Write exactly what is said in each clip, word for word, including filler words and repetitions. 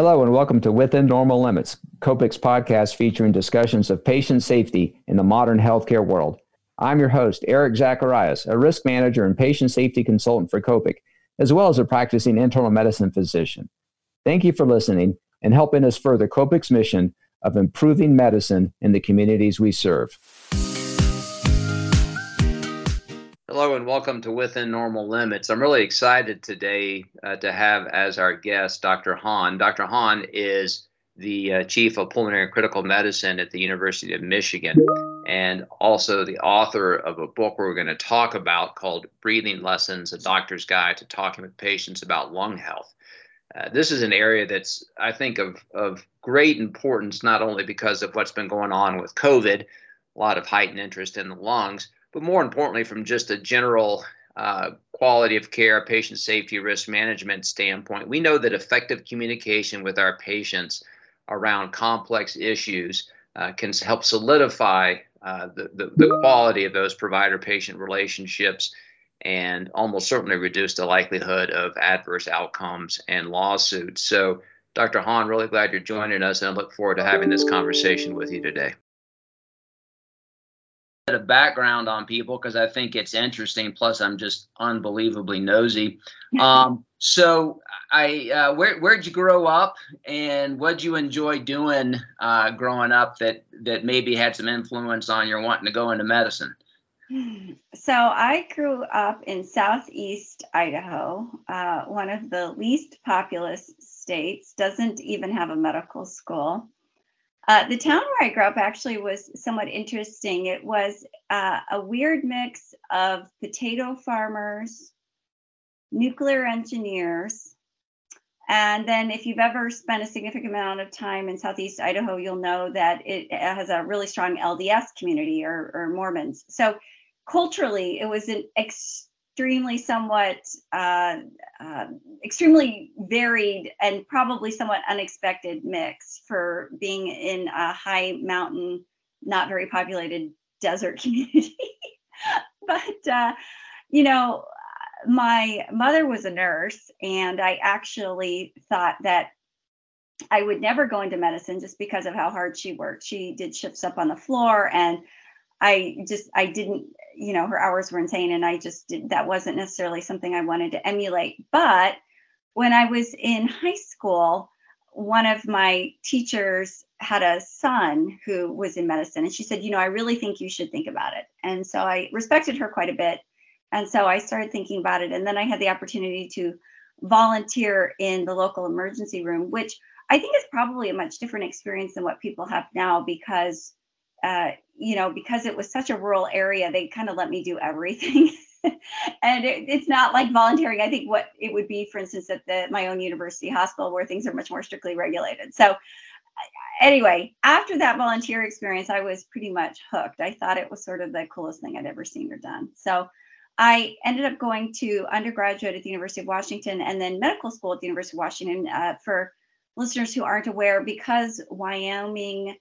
Hello and welcome to Within Normal Limits, Copic's podcast featuring discussions of patient safety in the modern healthcare world. I'm your host, Eric Zacharias, a risk manager and patient safety consultant for Copic, as well as a practicing internal medicine physician. Thank you for listening and helping us further Copic's mission of improving medicine in the communities we serve. Hello and welcome to Within Normal Limits. I'm really excited today uh, to have as our guest Doctor Hahn. Doctor Hahn is the uh, Chief of Pulmonary and Critical Medicine at the University of Michigan and also the author of a book we're going to talk about called Breathing Lessons, A Doctor's Guide to Talking with Patients About Lung Health. Uh, this is an area that's, I think, of, of great importance, not only because of what's been going on with COVID, a lot of heightened interest in the lungs, but more importantly, from just a general uh, quality of care, patient safety, risk management standpoint. We know that effective communication with our patients around complex issues uh, can help solidify uh, the, the, the quality of those provider-patient relationships and almost certainly reduce the likelihood of adverse outcomes and lawsuits. So, Doctor Hahn, really glad you're joining us, and I look forward to having this conversation with you today. Of background on people because I think it's interesting. Plus, I'm just unbelievably nosy. Um, so, I uh, where where'd you grow up, and what'd you enjoy doing uh, growing up that that maybe had some influence on your wanting to go into medicine? So, I grew up in Southeast Idaho, uh, one of the least populous states. Doesn't even have a medical school. Uh, the town where I grew up actually was somewhat interesting. It was uh, a weird mix of potato farmers, nuclear engineers, and then if you've ever spent a significant amount of time in Southeast Idaho, you'll know that it has a really strong L D S community or, or Mormons. So culturally, it was an extremely somewhat, uh, uh, extremely varied and probably somewhat unexpected mix for being in a high mountain, not very populated desert community. But, uh, you know, my mother was a nurse, and I actually thought that I would never go into medicine just because of how hard she worked. She did shifts up on the floor, and I just, I didn't, you know, her hours were insane, and I just did, that wasn't necessarily something I wanted to emulate. But when I was in high school, one of my teachers had a son who was in medicine, and she said, you know, I really think you should think about it. And so I respected her quite a bit. And so I started thinking about it. And then I had the opportunity to volunteer in the local emergency room, which I think is probably a much different experience than what people have now because Uh, you know, because it was such a rural area, they kind of let me do everything. And it, it's not like volunteering. I think what it would be, for instance, at the, my own university hospital where things are much more strictly regulated. So anyway, after that volunteer experience, I was pretty much hooked. I thought it was sort of the coolest thing I'd ever seen or done. So I ended up going to undergraduate at the University of Washington and then medical school at the University of Washington. Uh, for listeners who aren't aware, because Wyoming,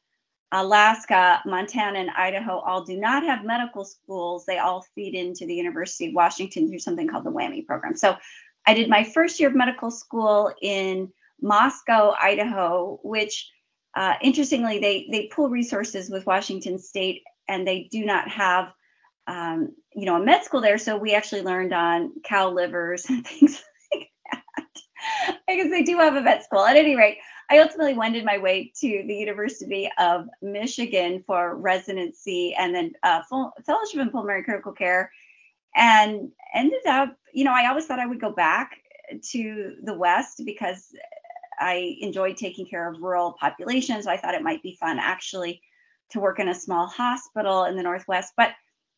Alaska, Montana, and Idaho all do not have medical schools. They all feed into the University of Washington through something called the WAMI program. So I did my first year of medical school in Moscow, Idaho, which uh, interestingly, they, they pool resources with Washington State, and they do not have, um, you know, a med school there. So we actually learned on cow livers and things like that. I guess they do have a vet school. At any rate, I ultimately wended my way to the University of Michigan for residency and then uh, full fellowship in pulmonary critical care, and ended up, you know, I always thought I would go back to the West because I enjoyed taking care of rural populations. So I thought it might be fun actually to work in a small hospital in the Northwest, but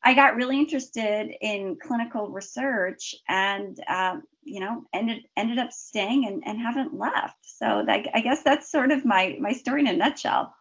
I got really interested in clinical research and, um, you know, ended ended up staying and, and haven't left. So that, I guess that's sort of my my story in a nutshell.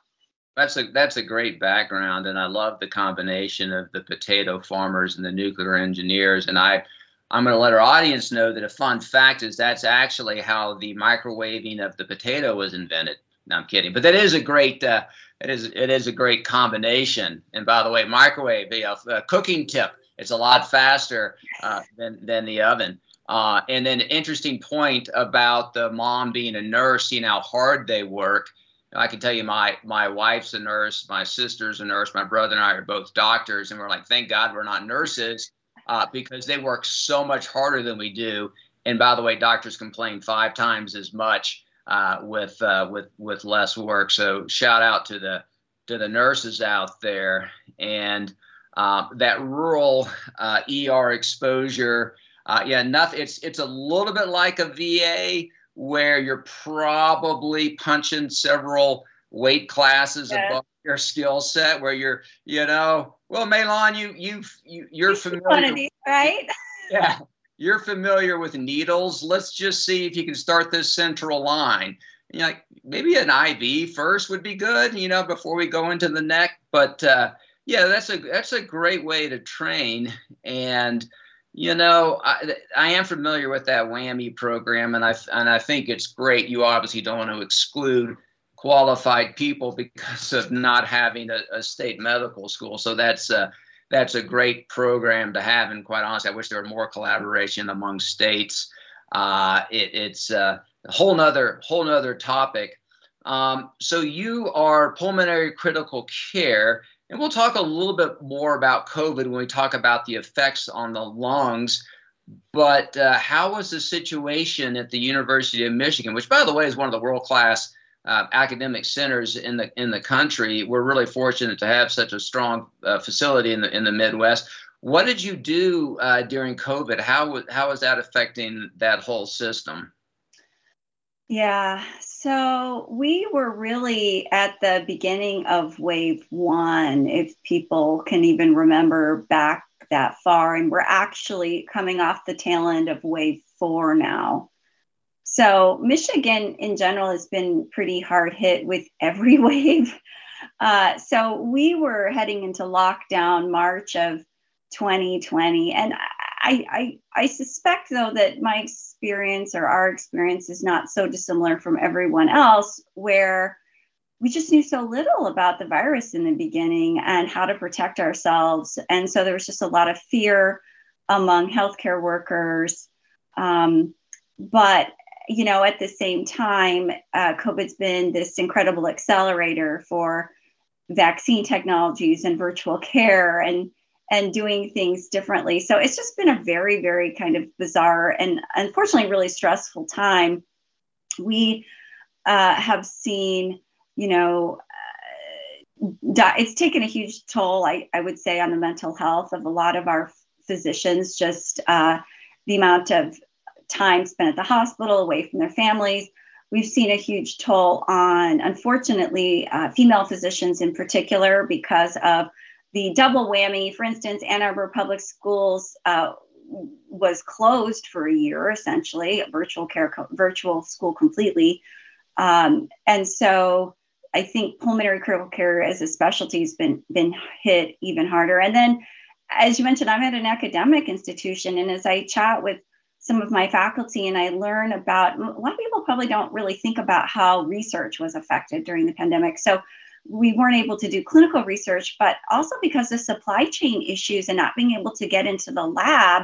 That's a that's a great background. And I love the combination of the potato farmers and the nuclear engineers. And I, I'm going to let our audience know that a fun fact is that's actually how the microwaving of the potato was invented. No, I'm kidding. But that is a great uh, it is it is a great combination. And by the way, microwave, a uh, cooking tip. It's a lot faster uh, than than the oven. Uh, and then an interesting point about the mom being a nurse, seeing how hard they work. I can tell you my my wife's a nurse, my sister's a nurse, my brother and I are both doctors, and we're like, thank God we're not nurses, uh, because they work so much harder than we do. And by the way, doctors complain five times as much uh, with uh, with with less work. So shout out to the to the nurses out there. And uh, that rural uh, E R exposure, uh, yeah, nothing. It's it's a little bit like a V A, where you're probably punching several weight classes yes. above your skill set, where you're, you know, well, Maylon, you, you, you you're familiar, one of these, right? Yeah. You're familiar with needles. Let's just see if you can start this central line. You know, like maybe an I V first would be good, you know, before we go into the neck. But uh, yeah, that's a, that's a great way to train. And you know, I, I am familiar with that WAMI program, and I and I think it's great. You obviously don't want to exclude qualified people because of not having a, a state medical school. So that's a, that's a great program to have. And quite honestly, I wish there were more collaboration among states. Uh, it, it's a whole nother whole nother topic. Um, so you are pulmonary critical care. And we'll talk a little bit more about COVID when we talk about the effects on the lungs. But uh, how was the situation at the University of Michigan, which, by the way, is one of the world-class uh, academic centers in the in the country? We're really fortunate to have such a strong uh, facility in the in the Midwest. What did you do uh, during COVID? How how is that affecting that whole system? Yeah, so we were really at the beginning of wave one, if people can even remember back that far, and we're actually coming off the tail end of wave four now. So Michigan in general has been pretty hard hit with every wave. Uh, so we were heading into lockdown March of twenty twenty, and I, I, I suspect, though, that my experience or our experience is not so dissimilar from everyone else, where we just knew so little about the virus in the beginning and how to protect ourselves. And so there was just a lot of fear among healthcare workers. Um, but, you know, at the same time, uh, COVID's been this incredible accelerator for vaccine technologies and virtual care and and doing things differently. So it's just been a very, very kind of bizarre and unfortunately really stressful time. We uh, have seen, you know, uh, di- it's taken a huge toll, I, I would say, on the mental health of a lot of our physicians, just uh, the amount of time spent at the hospital, away from their families. We've seen a huge toll on, unfortunately, uh, female physicians in particular, because of the double whammy. For instance, Ann Arbor Public Schools uh, was closed for a year, essentially, virtual care, virtual school completely. Um, and so I think pulmonary critical care as a specialty has been, been hit even harder. And then, as you mentioned, I'm at an academic institution. And as I chat with some of my faculty and I learn about, a lot of people probably don't really think about how research was affected during the pandemic. So we weren't able to do clinical research, but also because of supply chain issues and not being able to get into the lab,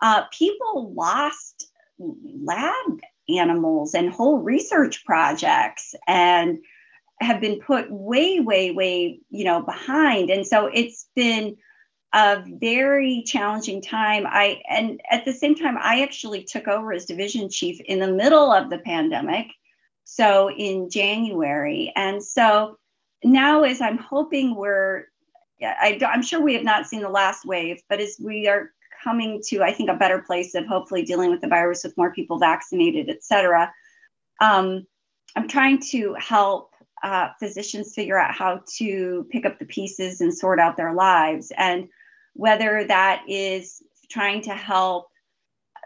uh, people lost lab animals and whole research projects and have been put way, way, way, you know, behind. And so it's been a very challenging time. I and at the same time, I actually took over as division chief in the middle of the pandemic, so in January. And so now, as I'm hoping we're, I, I'm sure we have not seen the last wave, but as we are coming to, I think, a better place of hopefully dealing with the virus with more people vaccinated, et cetera, um, I'm trying to help uh, physicians figure out how to pick up the pieces and sort out their lives. And whether that is trying to help,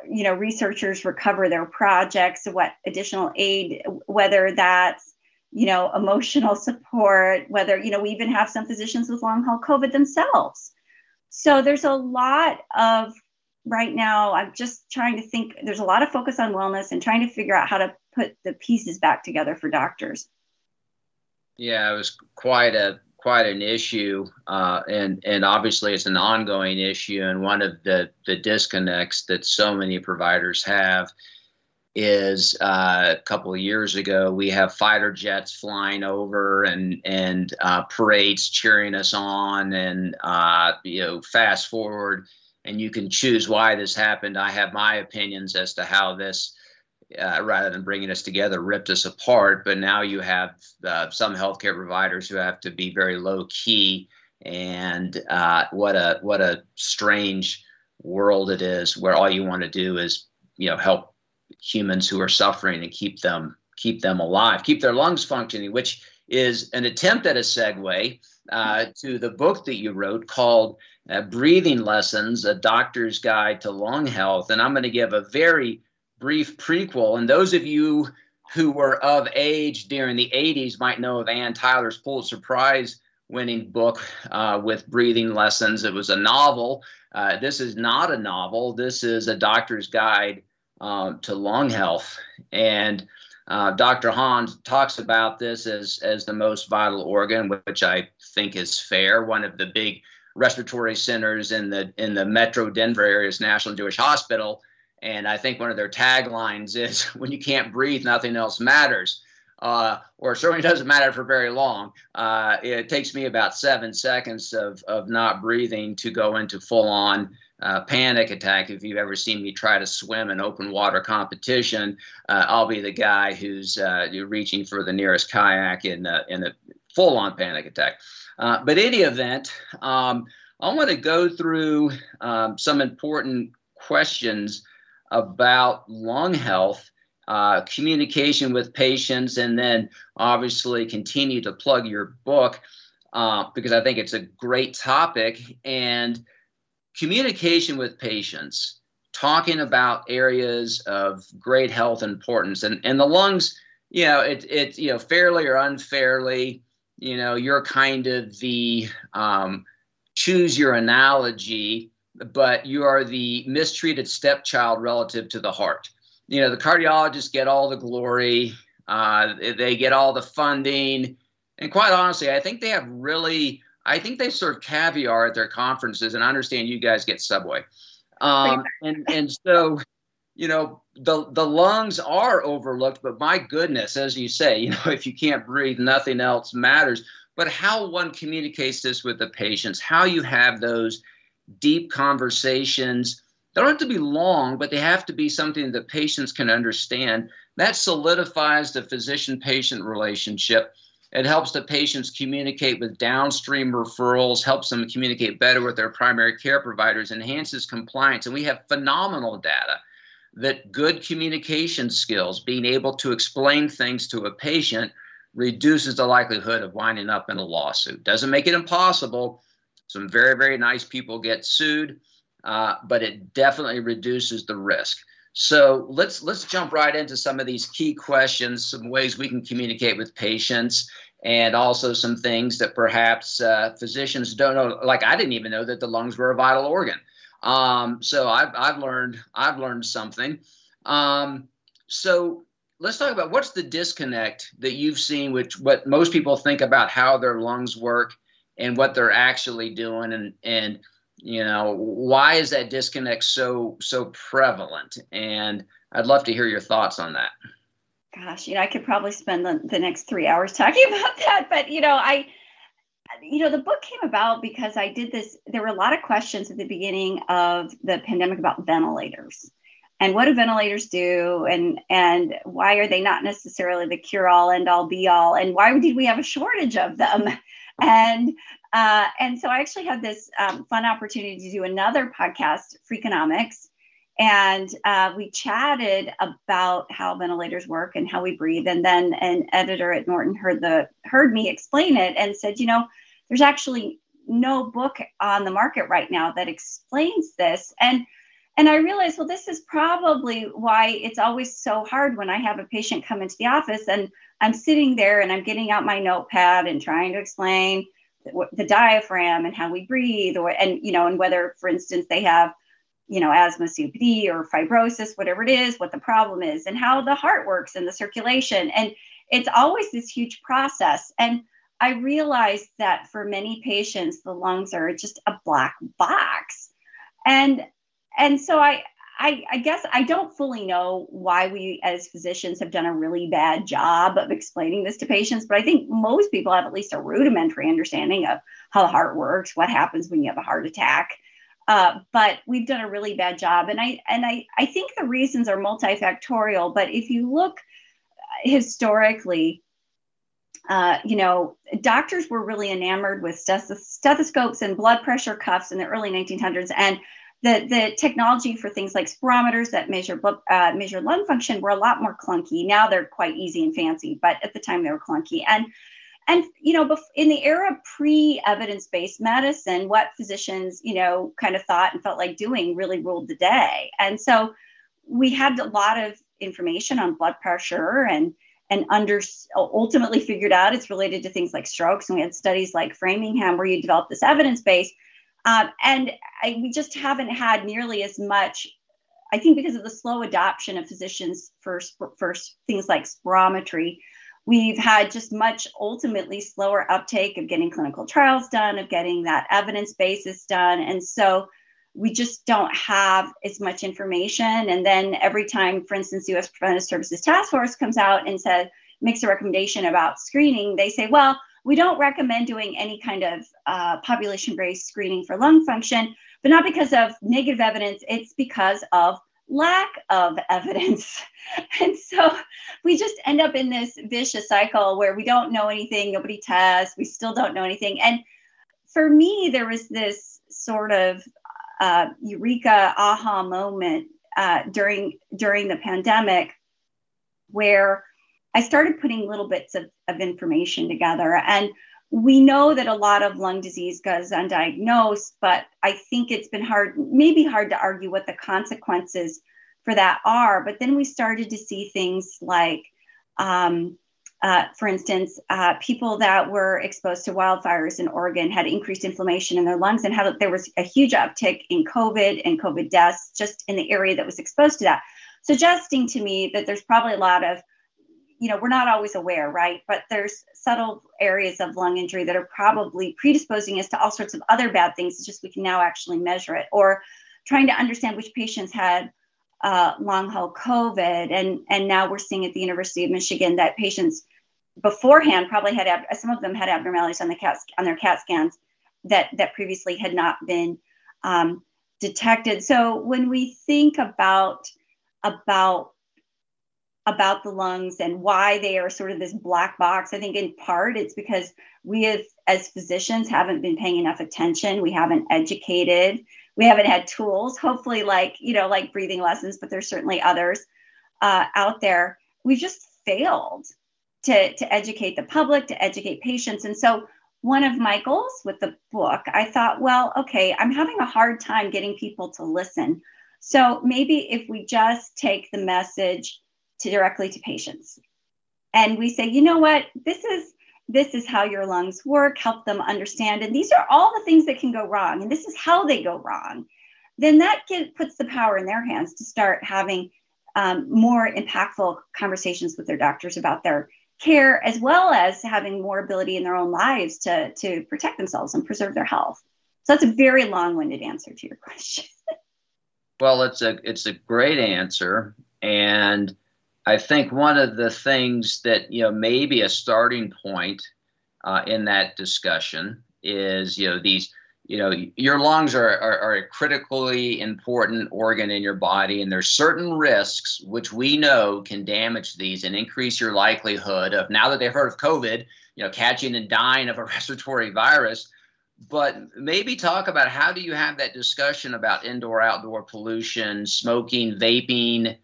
you know, researchers recover their projects, what additional aid, whether that's, you know, emotional support, whether, you know, we even have some physicians with long haul COVID themselves. So there's a lot of, right now, I'm just trying to think, there's a lot of focus on wellness and trying to figure out how to put the pieces back together for doctors. Yeah, it was quite a, quite an issue, uh, and and obviously it's an ongoing issue. And one of the the disconnects that so many providers have is uh, a couple of years ago we have fighter jets flying over and and uh, parades cheering us on, and uh, you know, fast forward, and you can choose why this happened. I have my opinions as to how this, Uh, rather than bringing us together, ripped us apart. But now you have uh, some healthcare providers who have to be very low key, and uh, what a what a strange world it is, where all you want to do is, you know, help humans who are suffering and keep them keep them alive, keep their lungs functioning, which is an attempt at a segue uh, to the book that you wrote called uh, Breathing Lessons: A Doctor's Guide to Lung Health. And I'm going to give a very brief prequel, and those of you who were of age during the eighties might know of Ann Tyler's Pulitzer Prize winning book uh, with Breathing Lessons. It was a novel. Uh, this is not a novel. This is a doctor's guide um, to lung health. And uh, Doctor Hahn talks about this as, as the most vital organ, which I think is fair. One of the big respiratory centers in the, in the metro Denver area is National Jewish Hospital. And I think one of their taglines is, when you can't breathe, nothing else matters, uh, or certainly doesn't matter for very long. Uh, it takes me about seven seconds of, of not breathing to go into full-on uh, panic attack. If you've ever seen me try to swim an open water competition, uh, I'll be the guy who's uh, reaching for the nearest kayak in, uh, in a full-on panic attack. Uh, but any event, um, I want to go through um, some important questions about lung health, uh, communication with patients, and then obviously continue to plug your book uh, because I think it's a great topic. And communication with patients, talking about areas of great health importance, and and the lungs, you know, it it you know, fairly or unfairly, you know, you're kind of the um, choose your analogy, but you are the mistreated stepchild relative to the heart. You know, the cardiologists get all the glory, uh, they get all the funding, and quite honestly, I think they have really, I think they serve caviar at their conferences, and I understand you guys get Subway. Um, and, and so, you know, the, the lungs are overlooked, but my goodness, as you say, you know, if you can't breathe, nothing else matters. But how one communicates this with the patients, how you have those deep conversations. They don't have to be long, but they have to be something that patients can understand. That solidifies the physician-patient relationship. It helps the patients communicate with downstream referrals, helps them communicate better with their primary care providers, enhances compliance. And we have phenomenal data that good communication skills, being able to explain things to a patient, reduces the likelihood of winding up in a lawsuit. Doesn't make it impossible. Some very, very nice people get sued, uh, but it definitely reduces the risk. So let's let's jump right into some of these key questions, some ways we can communicate with patients, and also some things that perhaps uh, physicians don't know. Like, I didn't even know that the lungs were a vital organ. Um, so I've I've learned I've learned something. Um, so let's talk about what's the disconnect that you've seen, which what most people think about how their lungs work and what they're actually doing, and and you know, why is that disconnect so so prevalent? And I'd love to hear your thoughts on that. Gosh, you know, I could probably spend the, the next three hours talking about that. But you know, I, you know, the book came about because I did this. There were a lot of questions at the beginning of the pandemic about ventilators and what do ventilators do, and and why are they not necessarily the cure all, end all, be all, and why did we have a shortage of them? And uh, and so I actually had this um, fun opportunity to do another podcast, Freakonomics, and uh, we chatted about how ventilators work and how we breathe. And then an editor at Norton heard the heard me explain it and said, you know, there's actually no book on the market right now that explains this. And and I realized, well, this is probably why it's always so hard when I have a patient come into the office and I'm sitting there and I'm getting out my notepad and trying to explain the, the diaphragm and how we breathe, or, and, you know, and whether, for instance, they have, you know, asthma, C O P D, or fibrosis, whatever it is, what the problem is, and how the heart works and the circulation. And it's always this huge process. And I realized that for many patients, the lungs are just a black box. And, and so I, I, I guess I don't fully know why we as physicians have done a really bad job of explaining this to patients, but I think most people have at least a rudimentary understanding of how the heart works, what happens when you have a heart attack. Uh, but we've done a really bad job. And I, and I, I think the reasons are multifactorial, but if you look historically, Uh, you know, doctors were really enamored with stethoscopes and blood pressure cuffs in the early nineteen hundreds, and the the technology for things like spirometers that measure blood, uh, measure lung function were a lot more clunky. Now they're quite easy and fancy, but at the time they were clunky. And and you know, in the era pre-evidence-based medicine, what physicians you know kind of thought and felt like doing really ruled the day. And so we had a lot of information on blood pressure and. And under, ultimately figured out it's related to things like strokes. And we had studies like Framingham where you developed this evidence base. Um, and I, we just haven't had nearly as much, I think because of the slow adoption of physicians for, for things like spirometry, we've had just much ultimately slower uptake of getting clinical trials done, of getting that evidence basis done. And so we just don't have as much information. And then every time, for instance, U S Preventive Services Task Force comes out and says, makes a recommendation about screening, they say, well, we don't recommend doing any kind of uh, population-based screening for lung function, but not because of negative evidence, it's because of lack of evidence. And so we just end up in this vicious cycle where we don't know anything, nobody tests, we still don't know anything. And for me, there was this sort of Uh, eureka, aha moment uh, during during the pandemic, where I started putting little bits of, of information together. And we know that a lot of lung disease goes undiagnosed, but I think it's been hard, maybe hard to argue what the consequences for that are. But then we started to see things like, um, uh, for instance, uh, people that were exposed to wildfires in Oregon had increased inflammation in their lungs and had, there was a huge uptick in COVID and COVID deaths just in the area that was exposed to that, suggesting to me that there's probably a lot of, you know, we're not always aware, right? But there's subtle areas of lung injury that are probably predisposing us to all sorts of other bad things. It's just we can now actually measure it, or trying to understand which patients had uh, long haul COVID. And, and now we're seeing at the University of Michigan that patients beforehand probably had ab- some of them had abnormalities on the cat on their CAT scans that that previously had not been um, detected. So when we think about about about the lungs and why they are sort of this black box, I think in part it's because we have, as physicians, haven't been paying enough attention. We haven't educated. We haven't had tools. Hopefully, like you know, like Breathing Lessons, but there's certainly others uh, out there. We've just failed to, to educate the public, to educate patients. And so one of my goals with the book, I thought, well, okay, I'm having a hard time getting people to listen. So maybe if we just take the message to directly to patients and we say, you know what, this is, this is how your lungs work, help them understand. And these are all the things that can go wrong. And this is how they go wrong. Then that get, puts the power in their hands to start having um, more impactful conversations with their doctors about their care, as well as having more ability in their own lives to, to protect themselves and preserve their health. So that's a very long-winded answer to your question. Well, it's a, it's a great answer. And I think one of the things that, you know, maybe a starting point uh, in that discussion is, you know, these, you know, your lungs are, are, are a critically important organ in your body, and there's certain risks which we know can damage these and increase your likelihood of, now that they've heard of COVID, you know, catching and dying of a respiratory virus. But maybe talk about, how do you have that discussion about indoor-outdoor pollution, smoking, vaping,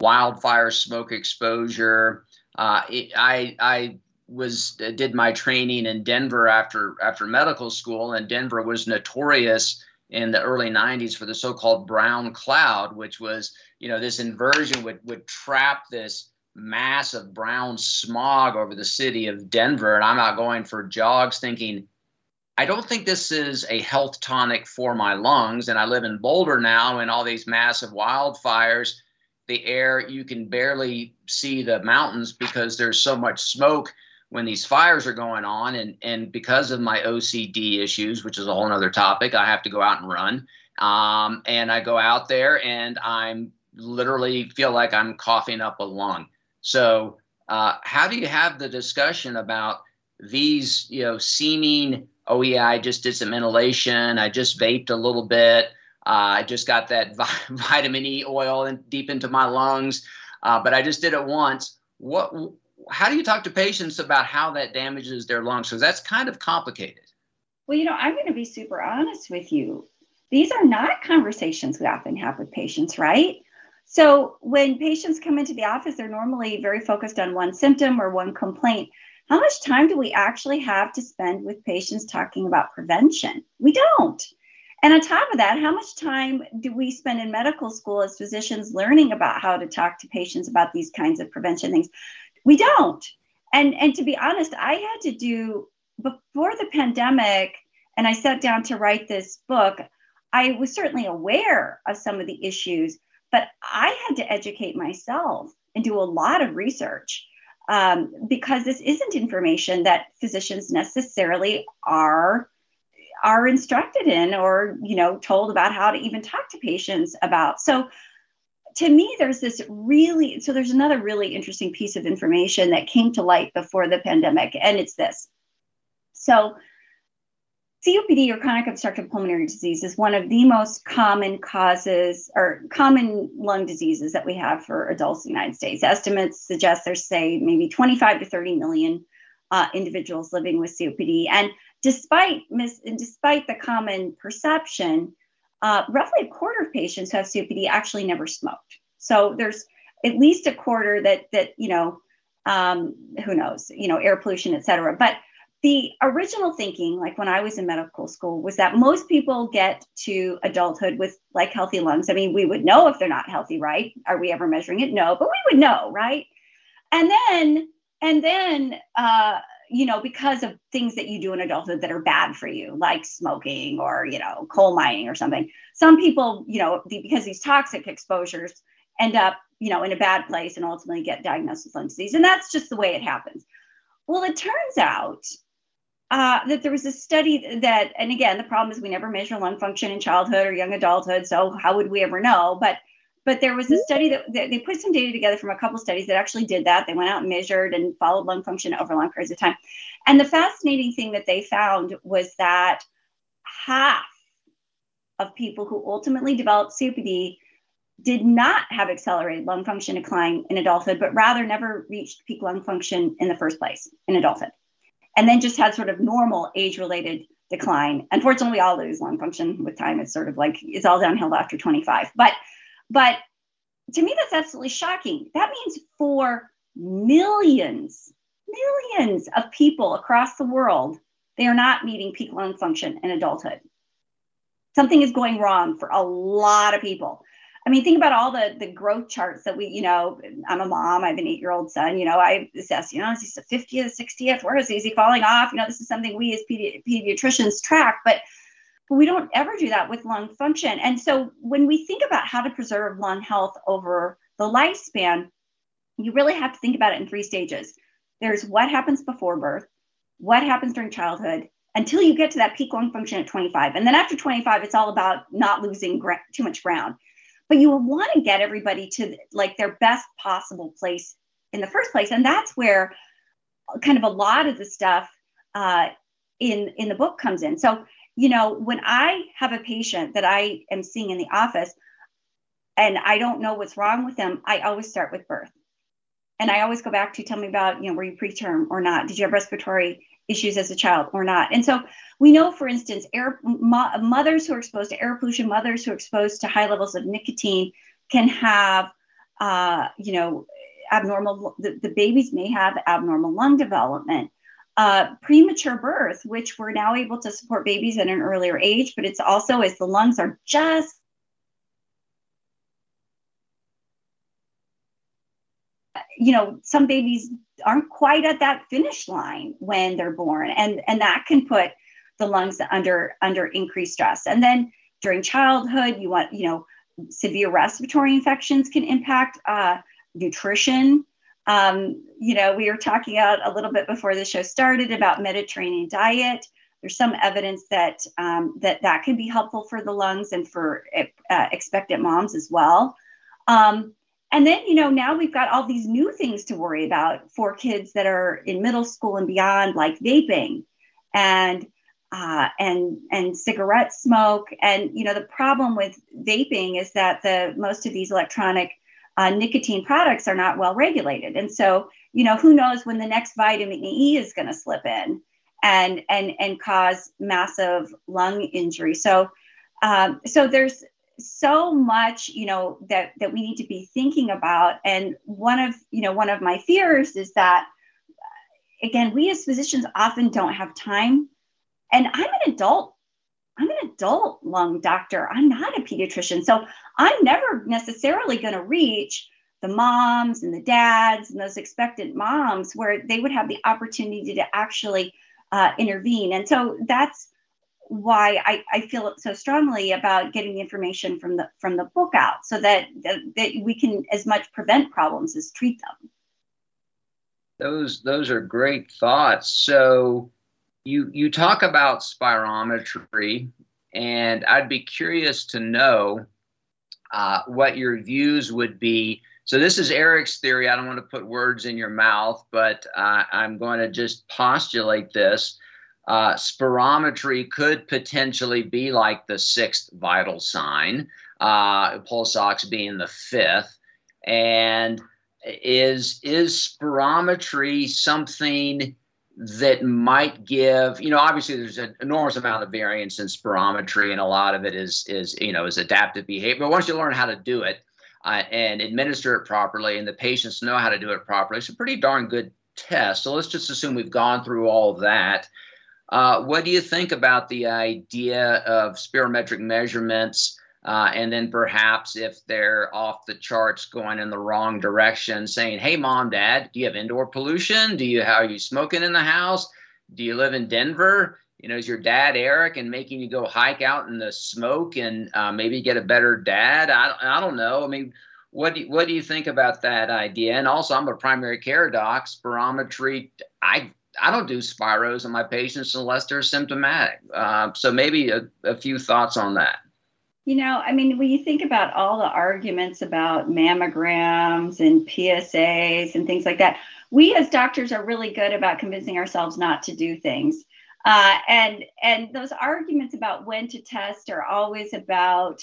wildfire smoke exposure? Uh, it, I, I, was uh, did my training in Denver after after medical school, and Denver was notorious in the early nineties for the so-called brown cloud, which was, you know, this inversion would would trap this mass of brown smog over the city of Denver. And I'm out going for jogs thinking, I don't think this is a health tonic for my lungs. And I live in Boulder now, and all these massive wildfires, the air, you can barely see the mountains because there's so much smoke. when these fires are going on, and, and because of my O C D issues, which is a whole other topic, I have to go out and run. Um, and I go out there and I'm literally feel like I'm coughing up a lung. So uh, how do you have the discussion about these, you know, seeming, oh yeah, I just did some inhalation, I just vaped a little bit, uh, I just got that vi- vitamin E oil in, deep into my lungs, uh, but I just did it once. What? How do you talk to patients about how that damages their lungs? Because that's kind of complicated. Well, you know, I'm going to be super honest with you. These are not conversations we often have with patients, right? So when patients come into the office, they're normally very focused on one symptom or one complaint. How much time do we actually have to spend with patients talking about prevention? We don't. And on top of that, how much time do we spend in medical school as physicians learning about how to talk to patients about these kinds of prevention things? We don't. And, and to be honest, I had to do, before the pandemic, and I sat down to write this book, I was certainly aware of some of the issues, but I had to educate myself and do a lot of research um, because this isn't information that physicians necessarily are, are instructed in or, you know, told about how to even talk to patients about. So to me, there's this really, so there's another really interesting piece of information that came to light before the pandemic, and it's this. So C O P D, or chronic obstructive pulmonary disease, is one of the most common causes or common lung diseases that we have for adults in the United States. Estimates suggest there's, say, maybe twenty-five to thirty million uh, individuals living with C O P D. And despite, mis- and despite the common perception, uh, roughly a quarter of patients who have C O P D actually never smoked. So there's at least a quarter that, that you know, um, who knows, you know, air pollution, et cetera. But the original thinking, like when I was in medical school, was that most people get to adulthood with like healthy lungs. I mean, we would know if they're not healthy, right? Are we ever measuring it? No, but we would know, right? And then, and then, uh, you know, because of things that you do in adulthood that are bad for you, like smoking or, you know, coal mining or something, some people, you know, because these toxic exposures end up, you know, in a bad place and ultimately get diagnosed with lung disease. And that's just the way it happens. Well, it turns out Uh, that there was a study that, and again, the problem is we never measure lung function in childhood or young adulthood, so how would we ever know? But but there was a study that, that they put some data together from a couple studies that actually did that. They went out and measured and followed lung function over long periods of time. And the fascinating thing that they found was that half of people who ultimately developed C O P D did not have accelerated lung function decline in adulthood, but rather never reached peak lung function in the first place in adulthood, and then just had sort of normal age-related decline. Unfortunately, we all lose lung function with time. It's sort of like, it's all downhill after twenty-five. But, but to me, that's absolutely shocking. That means for millions, millions of people across the world, they are not meeting peak lung function in adulthood. Something is going wrong for a lot of people. I mean, think about all the, the growth charts that we, you know, I'm a mom, I have an eight-year-old son, you know, I assess, you know, is he the fiftieth, sixtieth, where is he? Is he falling off? You know, this is something we as pedi- pediatricians track, but, but we don't ever do that with lung function. And so when we think about how to preserve lung health over the lifespan, you really have to think about it in three stages. There's what happens before birth, what happens during childhood, until you get to that peak lung function at twenty-five. And then after twenty-five, it's all about not losing gra- too much ground. But you will want to get everybody to like their best possible place in the first place. And that's where kind of a lot of the stuff uh, in, in the book comes in. So, you know, when I have a patient that I am seeing in the office and I don't know what's wrong with them, I always start with birth. And I always go back to, tell me about, you know, were you preterm or not? Did you have respiratory issues as a child or not? And so we know, for instance, air, mo- mothers who are exposed to air pollution, mothers who are exposed to high levels of nicotine can have, uh, you know, abnormal, the, the babies may have abnormal lung development. Uh, premature birth, which we're now able to support babies at an earlier age, but it's also as the lungs are just you know, some babies aren't quite at that finish line when they're born, and, and that can put the lungs under, under increased stress. And then during childhood, you want, you know, severe respiratory infections can impact uh, nutrition, Um, you know, we were talking out a little bit before the show started about Mediterranean diet. There's some evidence that um, that, that can be helpful for the lungs and for uh, expectant moms as well. Um, and then, you know, now we've got all these new things to worry about for kids that are in middle school and beyond, like vaping and uh, and and cigarette smoke. And, you know, the problem with vaping is that the most of these electronic Uh, nicotine products are not well regulated. And so, you know, who knows when the next vitamin E is going to slip in and, and, and cause massive lung injury. So, um, so there's so much, you know, that, that we need to be thinking about. And one of, you know, one of my fears is that, again, we as physicians often don't have time. And I'm an adult I'm an adult lung doctor. I'm not a pediatrician. So I'm never necessarily going to reach the moms and the dads and those expectant moms where they would have the opportunity to actually uh, intervene. And so that's why I, I feel so strongly about getting information from the from the book out so that, that, that we can as much prevent problems as treat them. Those, those are great thoughts. So You, you talk about spirometry, and I'd be curious to know uh, what your views would be. So this is Eric's theory. I don't want to put words in your mouth, but uh, I'm going to just postulate this. Uh, spirometry could potentially be like the sixth vital sign, uh, pulse ox being the fifth. And is, is spirometry something that might give, you know, obviously there's an enormous amount of variance in spirometry, and a lot of it is, is you know, is adaptive behavior. But once you learn how to do it uh, and administer it properly, and the patients know how to do it properly, it's a pretty darn good test. So let's just assume we've gone through all of that. Uh, what do you think about the idea of spirometric measurements? Uh, and then perhaps if they're off the charts going in the wrong direction, saying, hey, mom, dad, do you have indoor pollution? Do you, how are you smoking in the house? Do you live in Denver? You know, is your dad Eric and making you go hike out in the smoke and uh, maybe get a better dad? I, I don't know. I mean, what do, you, what do you think about that idea? And also, I'm a primary care doc. Spirometry, I, I don't do spiros on my patients unless they're symptomatic. Uh, so maybe a, a few thoughts on that. You know, I mean, when you think about all the arguments about mammograms and P S As and things like that, we as doctors are really good about convincing ourselves not to do things. Uh, and and those arguments about when to test are always about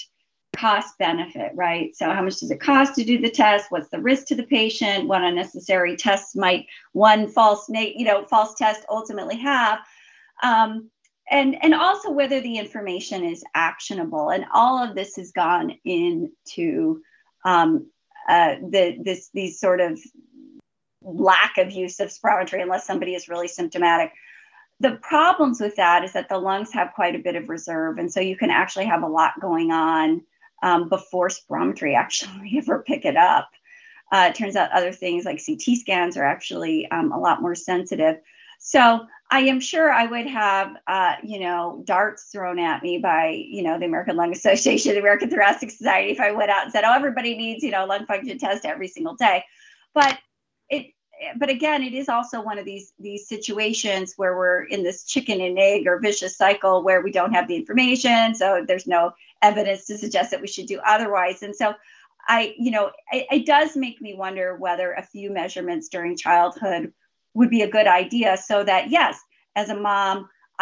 cost benefit, right? So how much does it cost to do the test? What's the risk to the patient? What unnecessary tests might one false, you know, false test ultimately have? Um, And, and also whether the information is actionable. And all of this has gone into um, uh, the, this, these sort of lack of use of spirometry unless somebody is really symptomatic. The problems with that is that the lungs have quite a bit of reserve. And so you can actually have a lot going on um, before spirometry actually ever pick it up. Uh, it turns out other things like C T scans are actually um, a lot more sensitive. So I am sure I would have, uh, you know, darts thrown at me by, you know, the American Lung Association, the American Thoracic Society, if I went out and said, oh, everybody needs, you know, a lung function test every single day. But it, but again, it is also one of these, these situations where we're in this chicken and egg or vicious cycle where we don't have the information. So there's no evidence to suggest that we should do otherwise. And so I, you know, it, it does make me wonder whether a few measurements during childhood would be a good idea so that, yes, as a mom,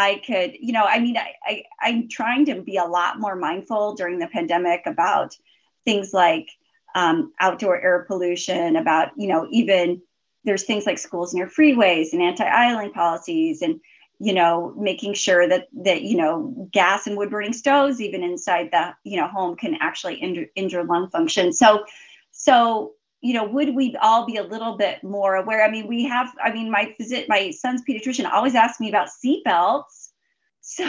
I could, you know, I mean, I, I, I'm trying to be a lot more mindful during the pandemic about things like um, outdoor air pollution, about, you know, even there's things like schools near freeways and anti-island policies and, you know, making sure that, that, you know, gas and wood burning stoves, even inside the, you know, home can actually injure, injure lung function. So, so, you know, would we all be a little bit more aware? I mean, we have, I mean, my visit, my son's pediatrician always asks me about seatbelts. So,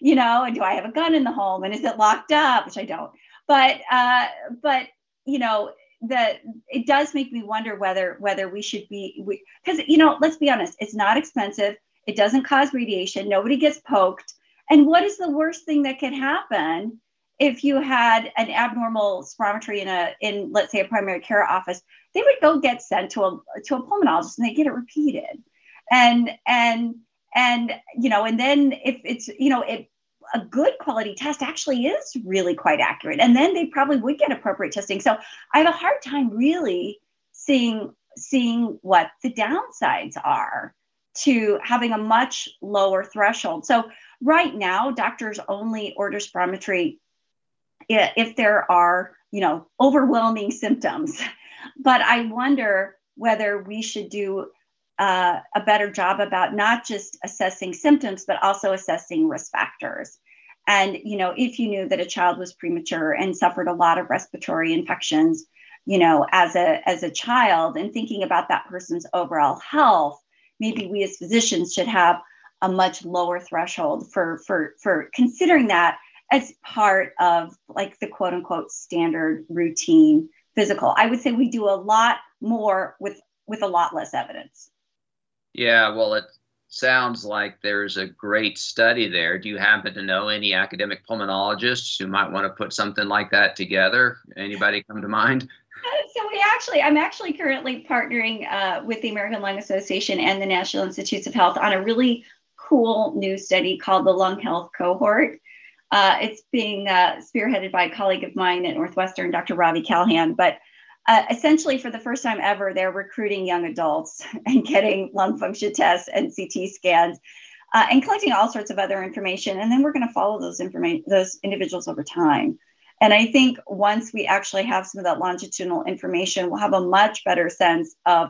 you know, and do I have a gun in the home and is it locked up? Which I don't, but, uh, but, you know, the, it does make me wonder whether, whether we should be, we, cause you know, let's be honest, it's not expensive. It doesn't cause radiation. Nobody gets poked. And what is the worst thing that can happen if you had an abnormal spirometry in a, in let's say a primary care office, they would go get sent to a, to a pulmonologist and they get it repeated. And, and, and, you know, and then if it's, you know, it, a good quality test actually is really quite accurate. And then they probably would get appropriate testing. So I have a hard time really seeing, seeing what the downsides are to having a much lower threshold. So right now, doctors only order spirometry if there are, you know, overwhelming symptoms. But I wonder whether we should do Uh, a better job about not just assessing symptoms, but also assessing risk factors. And, you know, if you knew that a child was premature and suffered a lot of respiratory infections, you know, as a, as a child, and thinking about that person's overall health, maybe we as physicians should have a much lower threshold for, for, for considering that as part of like the quote unquote standard routine physical. I would say we do a lot more with, with a lot less evidence. Yeah, well, it sounds like there's a great study there. Do you happen to know any academic pulmonologists who might want to put something like that together? Anybody come to mind? So we actually, I'm actually currently partnering uh, with the American Lung Association and the National Institutes of Health on a really cool new study called the Lung Health Cohort. Uh, it's being uh, spearheaded by a colleague of mine at Northwestern, Doctor Ravi Callahan, but Uh, essentially, for the first time ever, they're recruiting young adults and getting lung function tests and C T scans uh, and collecting all sorts of other information. And then we're going to follow those informa- those individuals over time. And I think once we actually have some of that longitudinal information, we'll have a much better sense of,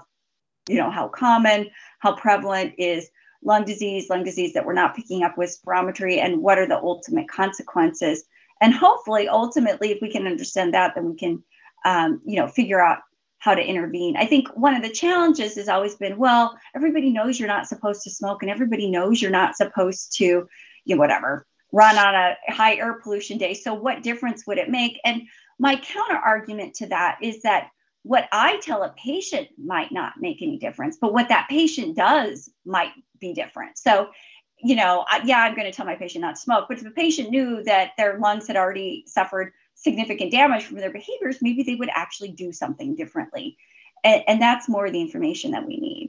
you know, how common, how prevalent is lung disease, lung disease that we're not picking up with spirometry, and what are the ultimate consequences. And hopefully, ultimately, if we can understand that, then we can Um, you know, figure out how to intervene. I think one of the challenges has always been, well, everybody knows you're not supposed to smoke, and everybody knows you're not supposed to, you know, whatever, run on a high air pollution day. So what difference would it make? And my counter argument to that is that what I tell a patient might not make any difference, but what that patient does might be different. So, you know, I, yeah, I'm going to tell my patient not to smoke, but if the patient knew that their lungs had already suffered significant damage from their behaviors, maybe they would actually do something differently. And, and that's more the information that we need.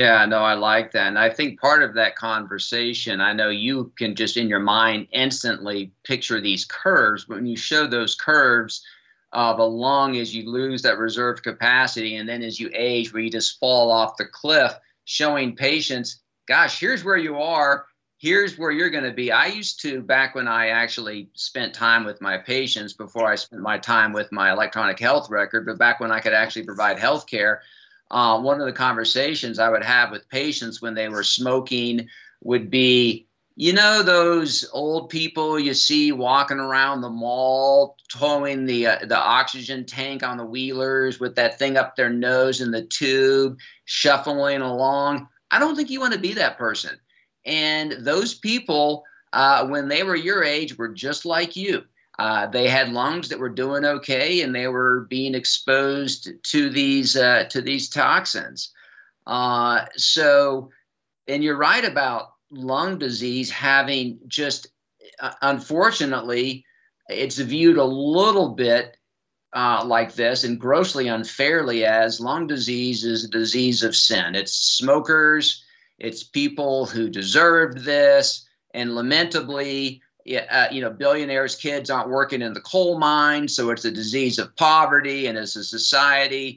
Yeah, no, I like that. And I think part of that conversation, I know you can just in your mind instantly picture these curves, but when you show those curves of a lung as you lose that reserve capacity, and then as you age, where you just fall off the cliff, showing patients, gosh, here's where you are. Here's where you're going to be. I used to, back when I actually spent time with my patients before I spent my time with my electronic health record, but back when I could actually provide health care, uh, one of the conversations I would have with patients when they were smoking would be, you know, those old people you see walking around the mall, towing the, uh, the oxygen tank on the wheelers with that thing up their nose in the tube, shuffling along. I don't think you want to be that person. And those people, uh, when they were your age, were just like you. Uh, they had lungs that were doing okay, and they were being exposed to these uh, to these toxins. Uh, so, and you're right about lung disease having just, uh, unfortunately, it's viewed a little bit uh, like this and grossly unfairly as lung disease is a disease of sin. It's smokers. It's people who deserved this, and lamentably, uh, you know, billionaires' kids aren't working in the coal mine, so it's a disease of poverty, and as a society,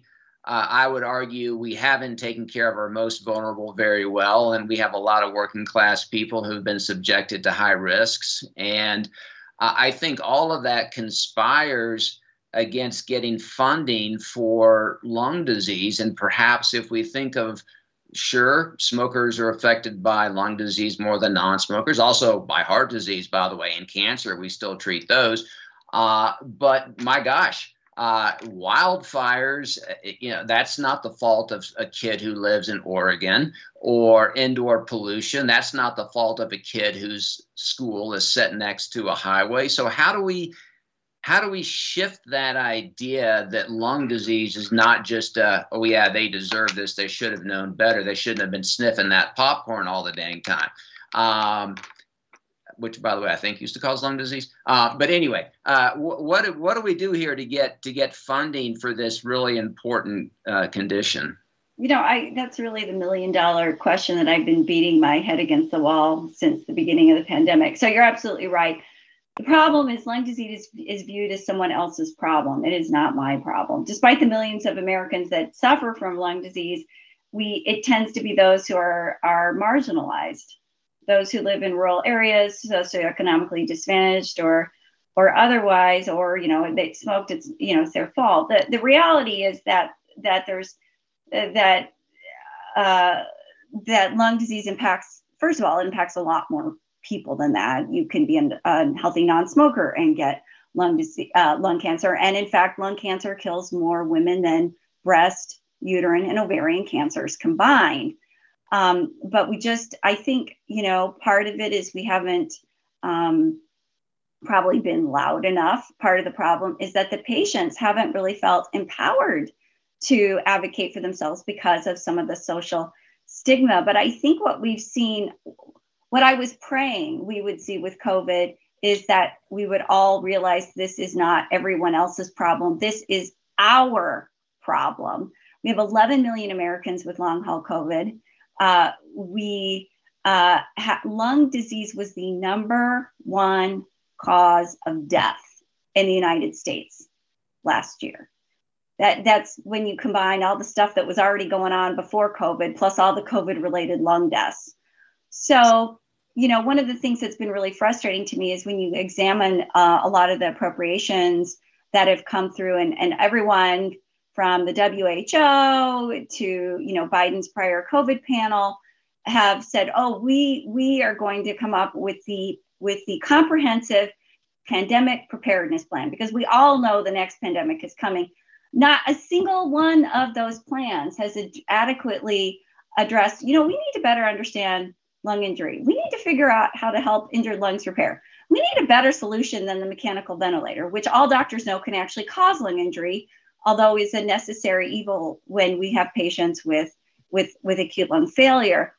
uh, I would argue we haven't taken care of our most vulnerable very well, and we have a lot of working-class people who've been subjected to high risks, and uh, I think all of that conspires against getting funding for lung disease, and perhaps if we think of sure, smokers are affected by lung disease more than non-smokers, also by heart disease, by the way, and cancer. We still treat those. Uh, but my gosh, uh, wildfires, you know, that's not the fault of a kid who lives in Oregon, or indoor pollution. That's not the fault of a kid whose school is set next to a highway. So how do we How do we shift that idea that lung disease is not just, uh, oh, yeah, they deserve this. They should have known better. They shouldn't have been sniffing that popcorn all the dang time. Um, which, by the way, I think used to cause lung disease. Uh, but anyway, uh, what, what do we do here to get to get funding for this really important uh, condition? You know, I, that's really the million dollar question that I've been beating my head against the wall since the beginning of the pandemic. So you're absolutely right. The problem is lung disease is, is viewed as someone else's problem. It is not my problem. Despite the millions of Americans that suffer from lung disease, we it tends to be those who are, are marginalized, those who live in rural areas, socioeconomically disadvantaged or or otherwise, or, you know, they smoked, it's, you know, it's their fault. The, the reality is that that there's that uh, that lung disease impacts, first of all, it impacts a lot more people than that. You can be an unhealthy non-smoker and get lung disease, uh, lung cancer. And in fact, lung cancer kills more women than breast, uterine, and ovarian cancers combined. Um, but we just, I think, you know, part of it is we haven't um, probably been loud enough. Part of the problem is that the patients haven't really felt empowered to advocate for themselves because of some of the social stigma. But I think what we've seen, what I was praying we would see with COVID is that we would all realize this is not everyone else's problem. This is our problem. We have eleven million Americans with long haul COVID. Uh, we uh, ha- lung disease was the number one cause of death in the United States last year. That that's when you combine all the stuff that was already going on before COVID, plus all the COVID-related lung deaths. So, you know, one of the things that's been really frustrating to me is when you examine uh, a lot of the appropriations that have come through, and and everyone from the W H O to, you know, Biden's prior COVID panel have said, oh, we we are going to come up with the with the comprehensive pandemic preparedness plan, because we all know the next pandemic is coming. Not a single one of those plans has ad- adequately addressed, you know, we need to better understand lung injury. We need to figure out how to help injured lungs repair. We need a better solution than the mechanical ventilator, which all doctors know can actually cause lung injury, although is a necessary evil when we have patients with with with acute lung failure.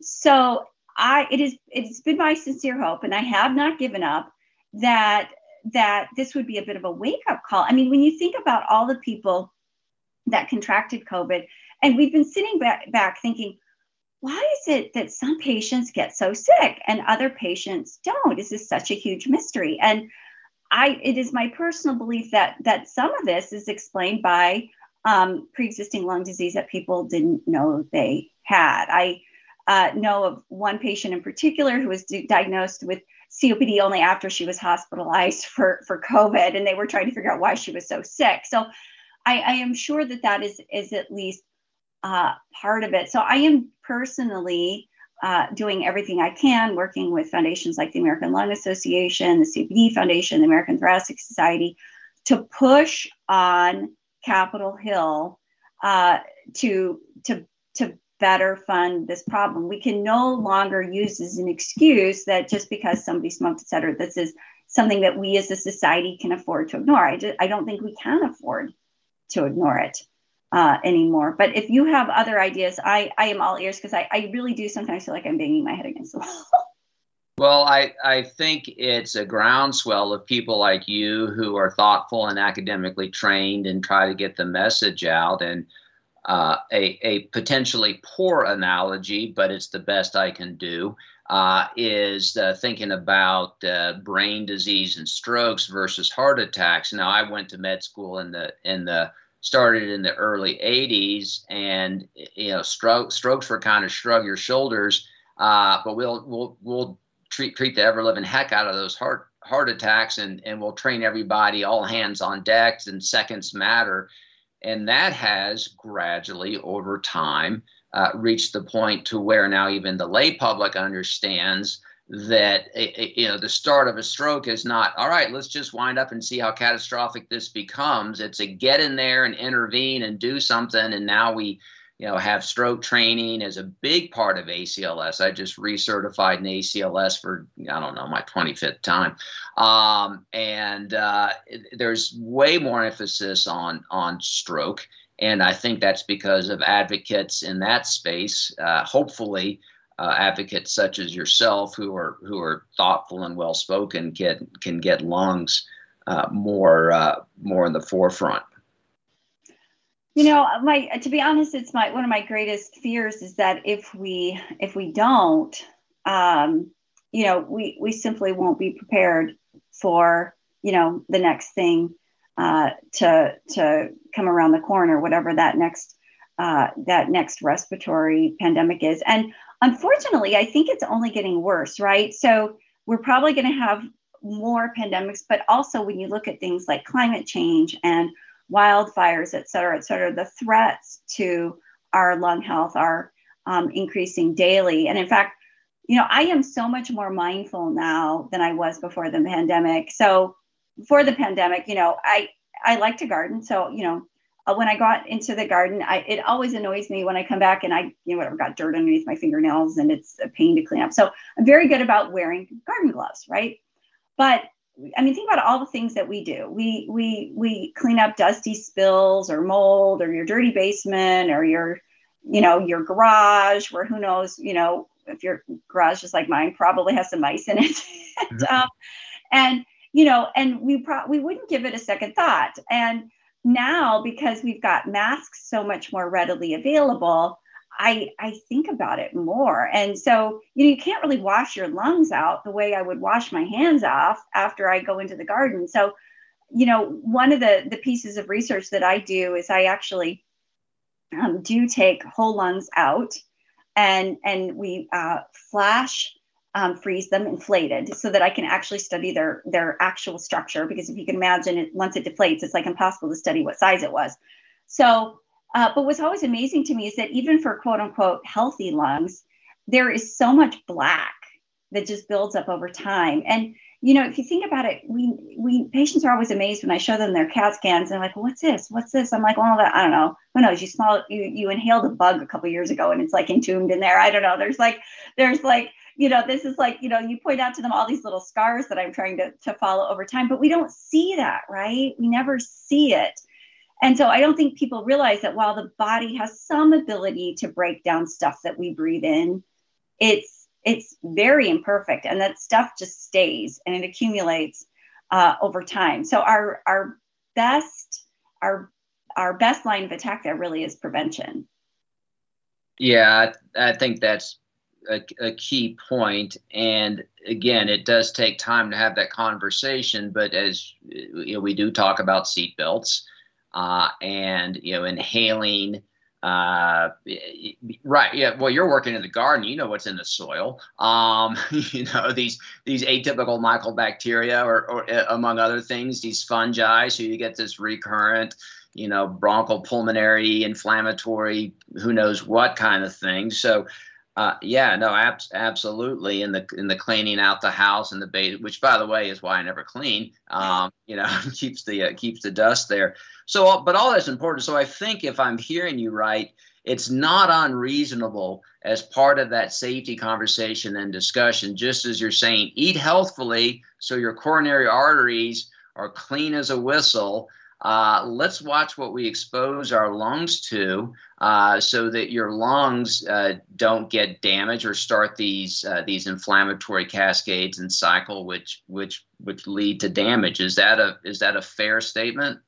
So I it is it's been my sincere hope, and I have not given up, that that this would be a bit of a wake-up call. I mean, when you think about all the people that contracted COVID, and we've been sitting back, back thinking, why is it that some patients get so sick and other patients don't? This is such a huge mystery. And I, it is my personal belief that that some of this is explained by um, pre-existing lung disease that people didn't know they had. I uh, know of one patient in particular who was d- diagnosed with C O P D only after she was hospitalized for, for COVID, and they were trying to figure out why she was so sick. So I, I am sure that that is, is at least uh, part of it. So I am personally uh, doing everything I can, working with foundations like the American Lung Association, the C B D Foundation, the American Thoracic Society, to push on Capitol Hill uh, to, to, to better fund this problem. We can no longer use as an excuse that just because somebody smoked, et cetera, this is something that we as a society can afford to ignore. I, just, I don't think we can afford to ignore it uh, anymore. But if you have other ideas, I, I am all ears, because I, I really do sometimes feel like I'm banging my head against the wall. Well, I, I think it's a groundswell of people like you who are thoughtful and academically trained and try to get the message out. And Uh, a, a potentially poor analogy, but it's the best I can do, uh, is uh, thinking about uh, brain disease and strokes versus heart attacks. Now, I went to med school in the in the started in the early eighties, and you know, stroke strokes were kind of shrug your shoulders, uh, but we'll we'll we'll treat treat the ever living heck out of those heart heart attacks, and and we'll train everybody all hands on decks and seconds matter. And that has gradually, over time, uh, reached the point to where now even the lay public understands that it, it, you know, the start of a stroke is not, all right, let's just wind up and see how catastrophic this becomes. It's a get in there and intervene and do something. And now we, you know, have stroke training as a big part of A C L S. I just recertified an A C L S for, I don't know, my twenty-fifth time. Um, and uh, there's way more emphasis on, on stroke. And I think that's because of advocates in that space, uh, hopefully uh, advocates such as yourself, who are who are thoughtful and well spoken, can can get lungs uh, more uh, more in the forefront. You know, my to be honest, it's my one of my greatest fears is that if we if we don't, um, you know, we we simply won't be prepared for, you know, the next thing uh, to to come around the corner, whatever that next uh, that next respiratory pandemic is. And unfortunately, I think it's only getting worse, right? So we're probably going to have more pandemics, but also when you look at things like climate change and wildfires, et cetera, et cetera, the threats to our lung health are um, increasing daily. And in fact, you know, I am so much more mindful now than I was before the pandemic. So before the pandemic, you know, I, I like to garden. So, you know, uh, when I got into the garden, I, it always annoys me when I come back and I, you know, whatever, got dirt underneath my fingernails and it's a pain to clean up. So I'm very good about wearing garden gloves, right? But I mean, think about all the things that we do. We, we, we clean up dusty spills or mold or your dirty basement or your, you know, your garage where who knows, you know, if your garage is like mine, probably has some mice in it. and, um, and, you know, and we pro- we wouldn't give it a second thought. And now, because we've got masks so much more readily available, I, I think about it more. And so, you know, you can't really wash your lungs out the way I would wash my hands off after I go into the garden. So, you know, one of the, the pieces of research that I do is I actually um, do take whole lungs out. And, and we uh, flash um, freeze them inflated so that I can actually study their, their actual structure. Because if you can imagine it, once it deflates, it's like impossible to study what size it was. So, uh, but what's always amazing to me is that even for quote unquote healthy lungs, there is so much black that just builds up over time. And, you know, if you think about it, we, we patients are always amazed when I show them their CAT scans. They're like, well, what's this? What's this? I'm like, well, I don't know. Who knows? You small, you, you inhaled a bug a couple of years ago and it's like entombed in there. I don't know. There's like, there's like, you know, this is like, you know, you point out to them all these little scars that I'm trying to, to follow over time, but we don't see that, right? We never see it. And so I don't think people realize that while the body has some ability to break down stuff that we breathe in, it's, It's very imperfect, and that stuff just stays and it accumulates uh, over time. So our our best our our best line of attack there really is prevention. Yeah, I, I think that's a, a key point. And again, it does take time to have that conversation. But as you know, we do talk about seatbelts uh, and you know inhaling. Uh, right. Yeah. Well, you're working in the garden. You know what's in the soil. Um, you know, these, these atypical mycobacteria or, or uh, among other things, these fungi. So you get this recurrent, you know, bronchopulmonary, inflammatory, who knows what kind of thing. So, uh, yeah, no, ab- absolutely. In the, in the cleaning out the house and the bait, which by the way, is why I never clean, um, you know, keeps the, uh, keeps the dust there. So, but all that's important. So I think if I'm hearing you right, it's not unreasonable as part of that safety conversation and discussion, just as you're saying, eat healthfully so your coronary arteries are clean as a whistle. Uh, let's watch what we expose our lungs to uh, so that your lungs uh, don't get damaged or start these uh, these inflammatory cascades and cycle, which which which lead to damage. Is that a is that a fair statement?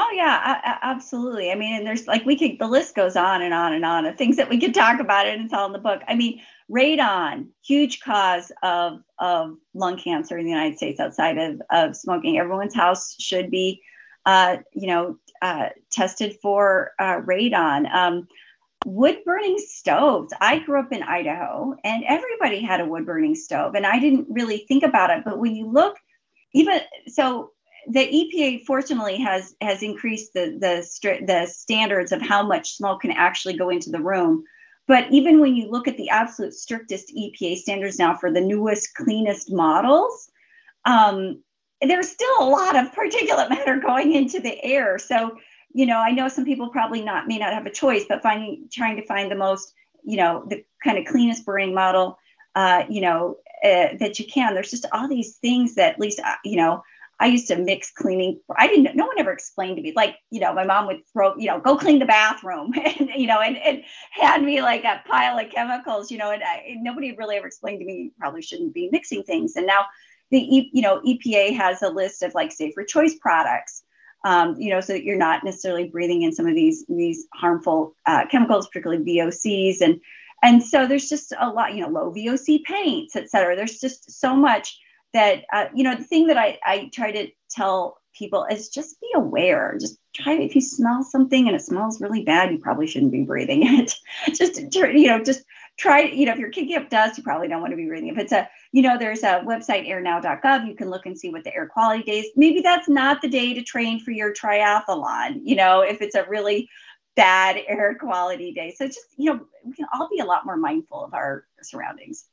Oh, yeah, I, I, absolutely. I mean, and there's like we could the list goes on and on and on of things that we could talk about, and it's all in the book. I mean, radon, huge cause of of lung cancer in the United States outside of, of smoking. Everyone's house should be, uh, you know, uh, tested for uh, radon. Um, wood burning stoves. I grew up in Idaho and everybody had a wood burning stove and I didn't really think about it. But when you look even so. The E P A fortunately has has increased the the the standards of how much smoke can actually go into the room, but even when you look at the absolute strictest E P A standards now for the newest, cleanest models, um, there's still a lot of particulate matter going into the air. So, you know, I know some people probably not may not have a choice, but finding trying to find the most, you know, the kind of cleanest burning model, uh, you know, uh, that you can. There's just all these things that at least, you know. I used to mix cleaning. I didn't, no one ever explained to me, like, you know, my mom would throw, you know, go clean the bathroom, and, you know, and, and hand me like a pile of chemicals, you know, and, I, and nobody really ever explained to me, you probably shouldn't be mixing things. And now the, you know, E P A has a list of like safer choice products, um, you know, so that you're not necessarily breathing in some of these, these harmful uh, chemicals, particularly V O Cs. And, and so there's just a lot, you know, low V O C paints, et cetera. There's just so much that, uh, you know, the thing that I, I try to tell people is just be aware. Just try to, if you smell something and it smells really bad, you probably shouldn't be breathing it. Just, you know, just try, you know, if you're kicking up dust, you probably don't want to be breathing. If it's a, you know, there's a website, air now dot gov, you can look and see what the air quality days, maybe that's not the day to train for your triathlon, you know, if it's a really bad air quality day. So just, you know, we can all be a lot more mindful of our surroundings.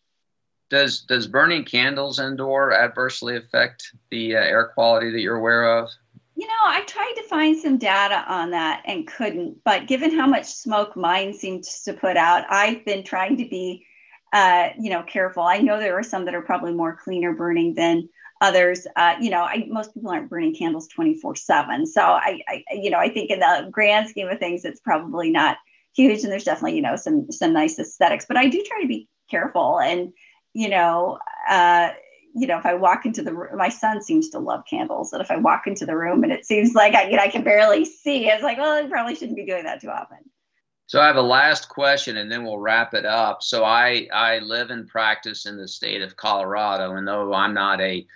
Does does burning candles indoor adversely affect the uh, air quality that you're aware of? You know, I tried to find some data on that and couldn't, but given how much smoke mine seems to put out, I've been trying to be, uh, you know, careful. I know there are some that are probably more cleaner burning than others. Uh, you know, I, most people aren't burning candles twenty-four seven. So I, I, you know, I think in the grand scheme of things, it's probably not huge. And there's definitely, you know, some, some nice aesthetics, but I do try to be careful. And you know, uh, you know, if I walk into the room, my son seems to love candles. And if I walk into the room and it seems like I, you know, I can barely see, it's like, well, I probably shouldn't be doing that too often. So I have a last question and then we'll wrap it up. So I, I live and practice in the state of Colorado, and though I'm not a,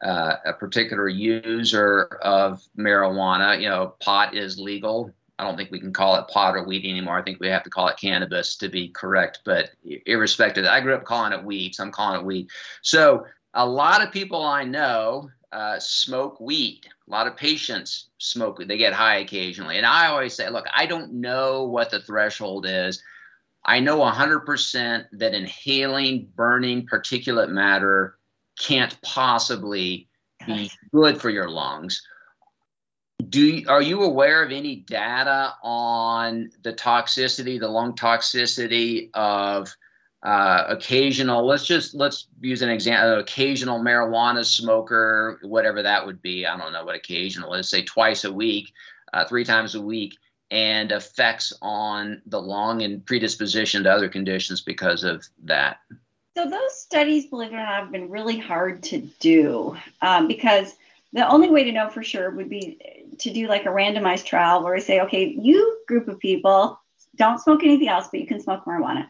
uh, a particular user of marijuana, you know, pot is legal. I don't think we can call it pot or weed anymore. I think we have to call it cannabis to be correct, but irrespective, I grew up calling it weed, so I'm calling it weed. So a lot of people I know uh, smoke weed. A lot of patients smoke weed. They get high occasionally. And I always say, look, I don't know what the threshold is. I know one hundred percent that inhaling burning particulate matter can't possibly be good for your lungs. Do you, are you aware of any data on the toxicity, the lung toxicity of uh, occasional, let's just, let's use an example, occasional marijuana smoker, whatever that would be. I don't know what occasional is, say twice a week, uh, three times a week, and effects on the lung and predisposition to other conditions because of that? So those studies, believe it or not, have been really hard to do um, because the only way to know for sure would be to do like a randomized trial where we say, okay, you group of people don't smoke anything else, but you can smoke marijuana.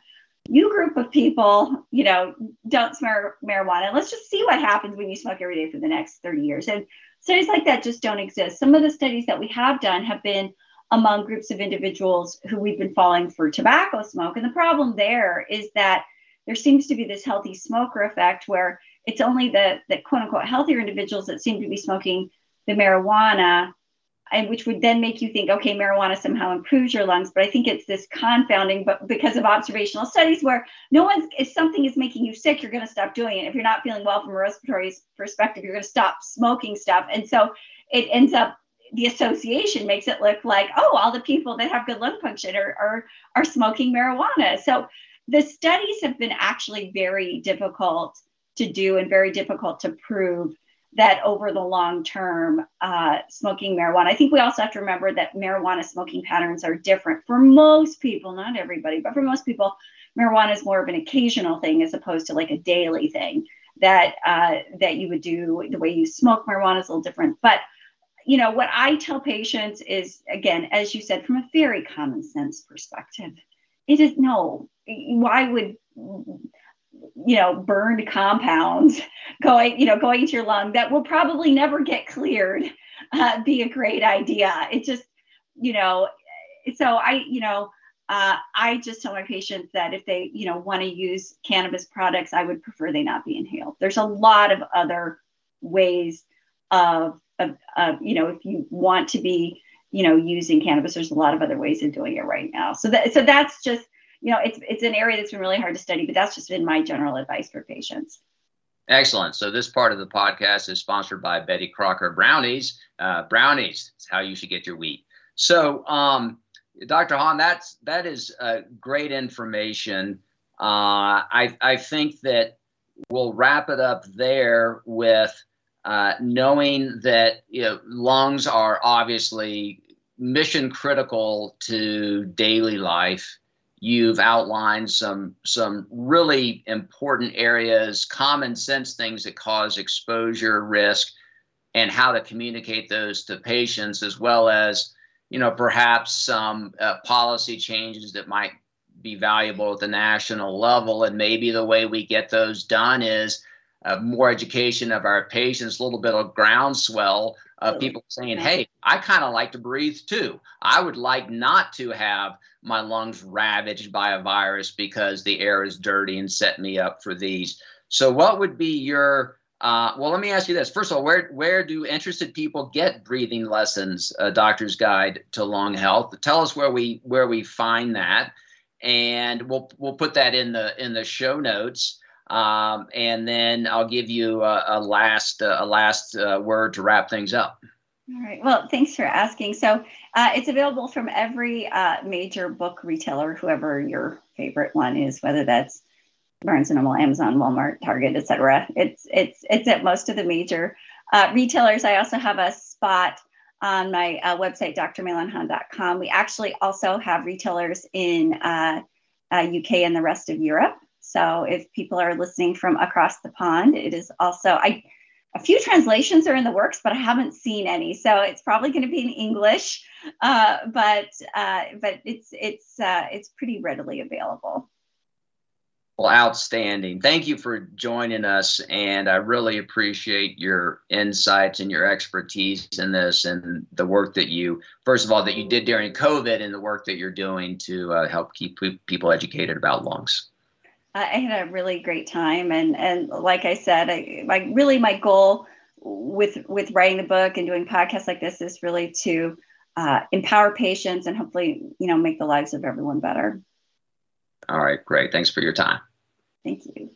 You group of people, you know, don't smoke marijuana. Let's just see what happens when you smoke every day for the next thirty years. And studies like that just don't exist. Some of the studies that we have done have been among groups of individuals who we've been following for tobacco smoke. And the problem there is that there seems to be this healthy smoker effect where it's only the, the quote unquote healthier individuals that seem to be smoking the marijuana, and which would then make you think, okay, marijuana somehow improves your lungs. But I think it's this confounding, but because of observational studies where no one's, if something is making you sick, you're going to stop doing it. If you're not feeling well from a respiratory perspective, you're going to stop smoking stuff. And so it ends up, the association makes it look like, oh, all the people that have good lung function are, are, are smoking marijuana. So the studies have been actually very difficult to do and very difficult to prove that over the long term, uh, smoking marijuana. I think we also have to remember that marijuana smoking patterns are different for most people, not everybody, but for most people, marijuana is more of an occasional thing as opposed to like a daily thing that uh, that you would do. The way you smoke marijuana is a little different. But you know what I tell patients is, again, as you said, from a very common sense perspective, it is no. Why would you know, burned compounds going, you know, going to your lung that will probably never get cleared, uh, be a great idea. It just, you know, so I, you know, uh, I just tell my patients that if they, you know, want to use cannabis products, I would prefer they not be inhaled. There's a lot of other ways of, of, of you know, if you want to be, you know, using cannabis, there's a lot of other ways of doing it right now. So that, so that's just, you know, it's it's an area that's been really hard to study, but that's just been my general advice for patients. Excellent. So this part of the podcast is sponsored by Betty Crocker Brownies. Uh, brownies, it's how you should get your wheat. So, um, Doctor Hahn, that's that is uh, great information. Uh, I I think that we'll wrap it up there with uh, knowing that, you know, lungs are obviously mission critical to daily life. You've outlined some some really important areas, common sense things that cause exposure risk, and how to communicate those to patients, as well as, you know, perhaps some uh, policy changes that might be valuable at the national level. And maybe the way we get those done is uh, more education of our patients, a little bit of groundswell of people saying, hey, I kind of like to breathe too. I would like not to have my lungs ravaged by a virus because the air is dirty and set me up for these. So what would be your, uh, well, let me ask you this. First of all, where, where do interested people get Breathing Lessons, a Doctor's Guide to Lung Health? Tell us where we, where we find that. And we'll, we'll put that in the, in the show notes. Um, and then I'll give you a, a last, a last uh, word to wrap things up. All right. Well, thanks for asking. So uh, it's available from every uh, major book retailer, whoever your favorite one is, whether that's Barnes and Noble, Amazon, Walmart, Target, et cetera. It's, it's, it's at most of the major uh, retailers. I also have a spot on my uh, website, d r maylon hahn dot com. We actually also have retailers in uh, uh, U K and the rest of Europe. So if people are listening from across the pond, it is also, I, a few translations are in the works, but I haven't seen any. So it's probably going to be in English, uh, but uh, but it's it's uh, it's pretty readily available. Well, outstanding. Thank you for joining us. And I really appreciate your insights and your expertise in this and the work that you, first of all, that you did during COVID and the work that you're doing to uh, help keep people educated about lungs. I had a really great time. And, and like I said, I, my, really my goal with, with writing the book and doing podcasts like this is really to uh, empower patients and hopefully, you know, make the lives of everyone better. All right, great. Thanks for your time. Thank you.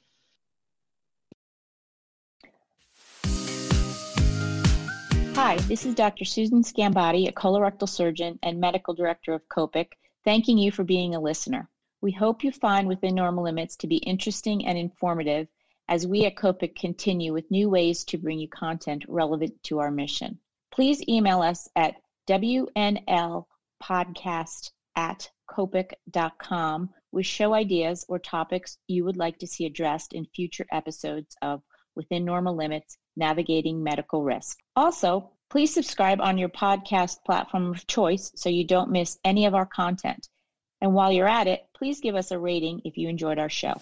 Hi, this is Doctor Susan Scambotti, a colorectal surgeon and medical director of Copic, thanking you for being a listener. We hope you find Within Normal Limits to be interesting and informative as we at Copic continue with new ways to bring you content relevant to our mission. Please email us at w n l podcast at copic dot com with show ideas or topics you would like to see addressed in future episodes of Within Normal Limits, Navigating Medical Risk. Also, please subscribe on your podcast platform of choice so you don't miss any of our content. And while you're at it, please give us a rating if you enjoyed our show.